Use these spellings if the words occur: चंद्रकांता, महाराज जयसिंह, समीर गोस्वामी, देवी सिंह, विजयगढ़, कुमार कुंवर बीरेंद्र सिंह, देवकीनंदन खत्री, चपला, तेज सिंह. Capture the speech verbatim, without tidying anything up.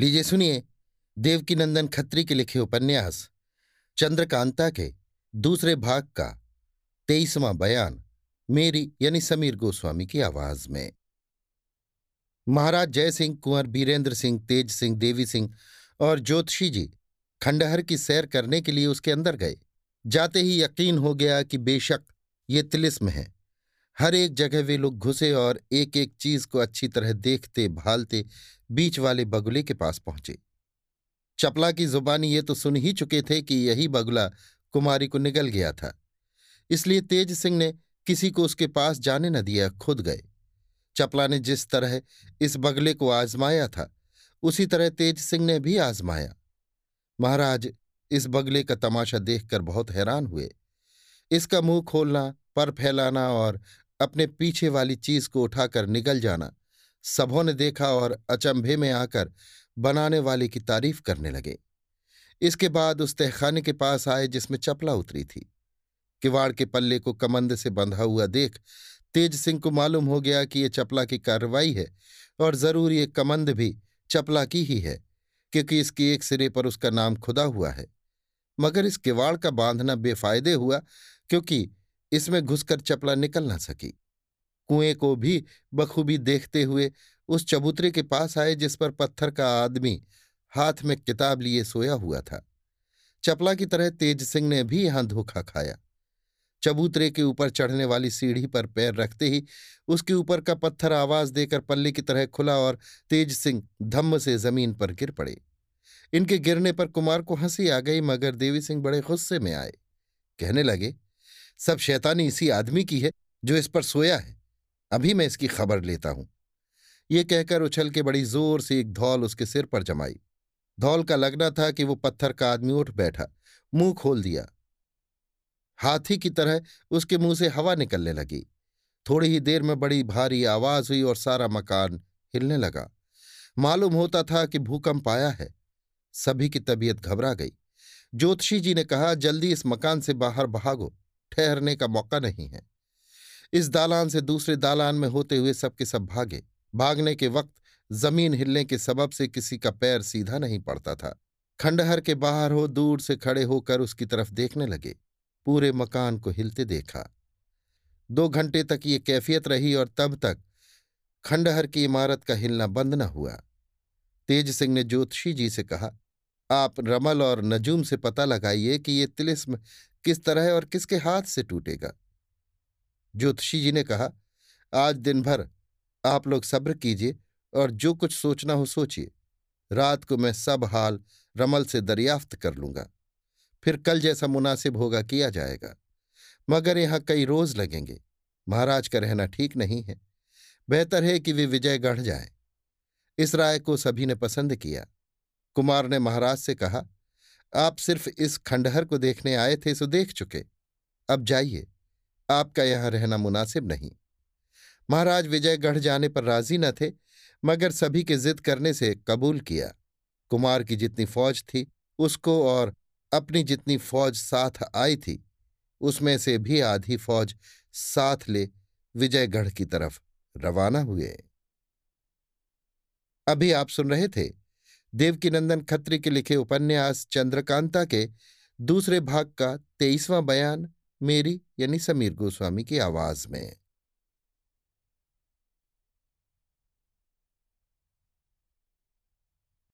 लीजिए सुनिए देवकीनंदन खत्री के लिखे उपन्यास चंद्रकांता के दूसरे भाग का तेईसवां बयान मेरी यानी समीर गोस्वामी की आवाज में। महाराज जयसिंह, कुंवर बीरेंद्र सिंह, तेज सिंह, देवी सिंह और ज्योतिषी जी खंडहर की सैर करने के लिए उसके अंदर गए। जाते ही यकीन हो गया कि बेशक ये तिलिस्म है। हर एक जगह वे लोग घुसे और एक एक चीज को अच्छी तरह देखते भालते बीच वाले बगुले के पास पहुंचे। चपला की जुबानी ये तो सुन ही चुके थे कि यही बगुला कुमारी को निगल गया था, इसलिए तेज सिंह ने किसी को उसके पास जाने न दिया, खुद गए। चपला ने जिस तरह इस बगले को आजमाया था उसी तरह तेज सिंह ने भी आजमाया। महाराज इस बगले का तमाशा देखकर बहुत हैरान हुए। इसका मुंह खोलना, पर फैलाना और अपने पीछे वाली चीज को उठाकर निगल जाना सबों ने देखा और अचंभे में आकर बनाने वाले की तारीफ करने लगे। इसके बाद उस तहखाने के पास आए जिसमें चपला उतरी थी। किवाड़ के पल्ले को कमंद से बंधा हुआ देख तेज सिंह को मालूम हो गया कि ये चपला की कार्रवाई है और जरूर ये कमंद भी चपला की ही है, क्योंकि इसके एक सिरे पर उसका नाम खुदा हुआ है। मगर इस किवाड़ का बांधना बेफायदे हुआ, क्योंकि इसमें घुसकर चपला निकल ना सकी। कुएं को भी बखूबी देखते हुए उस चबूतरे के पास आए जिस पर पत्थर का आदमी हाथ में किताब लिए सोया हुआ था। चपला की तरह तेज सिंह ने भी यहां धोखा खाया। चबूतरे के ऊपर चढ़ने वाली सीढ़ी पर पैर रखते ही उसके ऊपर का पत्थर आवाज देकर पल्ले की तरह खुला और तेज सिंह धम्म से जमीन पर गिर पड़े। इनके गिरने पर कुमार को हंसी आ गई, मगर देवी सिंह बड़े गुस्से में आए। कहने लगे, सब शैतानी इसी आदमी की है जो इस पर सोया है, अभी मैं इसकी खबर लेता हूं। ये कहकर उछल के बड़ी जोर से एक धौल उसके सिर पर जमाई। धौल का लगना था कि वो पत्थर का आदमी उठ बैठा, मुंह खोल दिया। हाथी की तरह उसके मुंह से हवा निकलने लगी। थोड़ी ही देर में बड़ी भारी आवाज हुई और सारा मकान हिलने लगा। मालूम होता था कि भूकंप आया है। सभी की तबीयत घबरा गई। ज्योतिषी जी ने कहा, जल्दी इस मकान से बाहर भागो, ठहरने का मौका नहीं है। इस दालान से दूसरे दालान में होते हुए सबके सब भागे। भागने के वक्त जमीन हिलने के सबब से किसी का पैर सीधा नहीं पड़ता था। खंडहर के बाहर हो दूर से खड़े होकर उसकी तरफ देखने लगे। पूरे मकान को हिलते देखा। दो घंटे तक ये कैफियत रही और तब तक खंडहर की इमारत का हिलना बंद न हुआ। तेज सिंह ने ज्योतिषी जी से कहा, आप रमल और नजूम से पता लगाइए कि ये तिलिस्म किस तरह और किसके हाथ से टूटेगा। ज्योतिषी जी ने कहा, आज दिन भर आप लोग सब्र कीजिए और जो कुछ सोचना हो सोचिए। रात को मैं सब हाल रमल से दरियाफ्त कर लूंगा, फिर कल जैसा मुनासिब होगा किया जाएगा। मगर यहाँ कई रोज लगेंगे। महाराज का रहना ठीक नहीं है, बेहतर है कि वे विजयगढ़ जाएं। इस राय को सभी ने पसंद किया। कुमार ने महाराज से कहा, आप सिर्फ इस खंडहर को देखने आए थे, सो देख चुके, अब जाइए, आपका यहाँ रहना मुनासिब नहीं। महाराज विजयगढ़ जाने पर राजी न थे, मगर सभी के जिद करने से कबूल किया। कुमार की जितनी फौज थी उसको और अपनी जितनी फौज साथ आई थी उसमें से भी आधी फौज साथ ले विजयगढ़ की तरफ रवाना हुए। अभी आप सुन रहे थे देवकीनंदन खत्री के लिखे उपन्यास चंद्रकांता के दूसरे भाग का तेईसवां बयान मेरी यानी समीर गोस्वामी की आवाज में।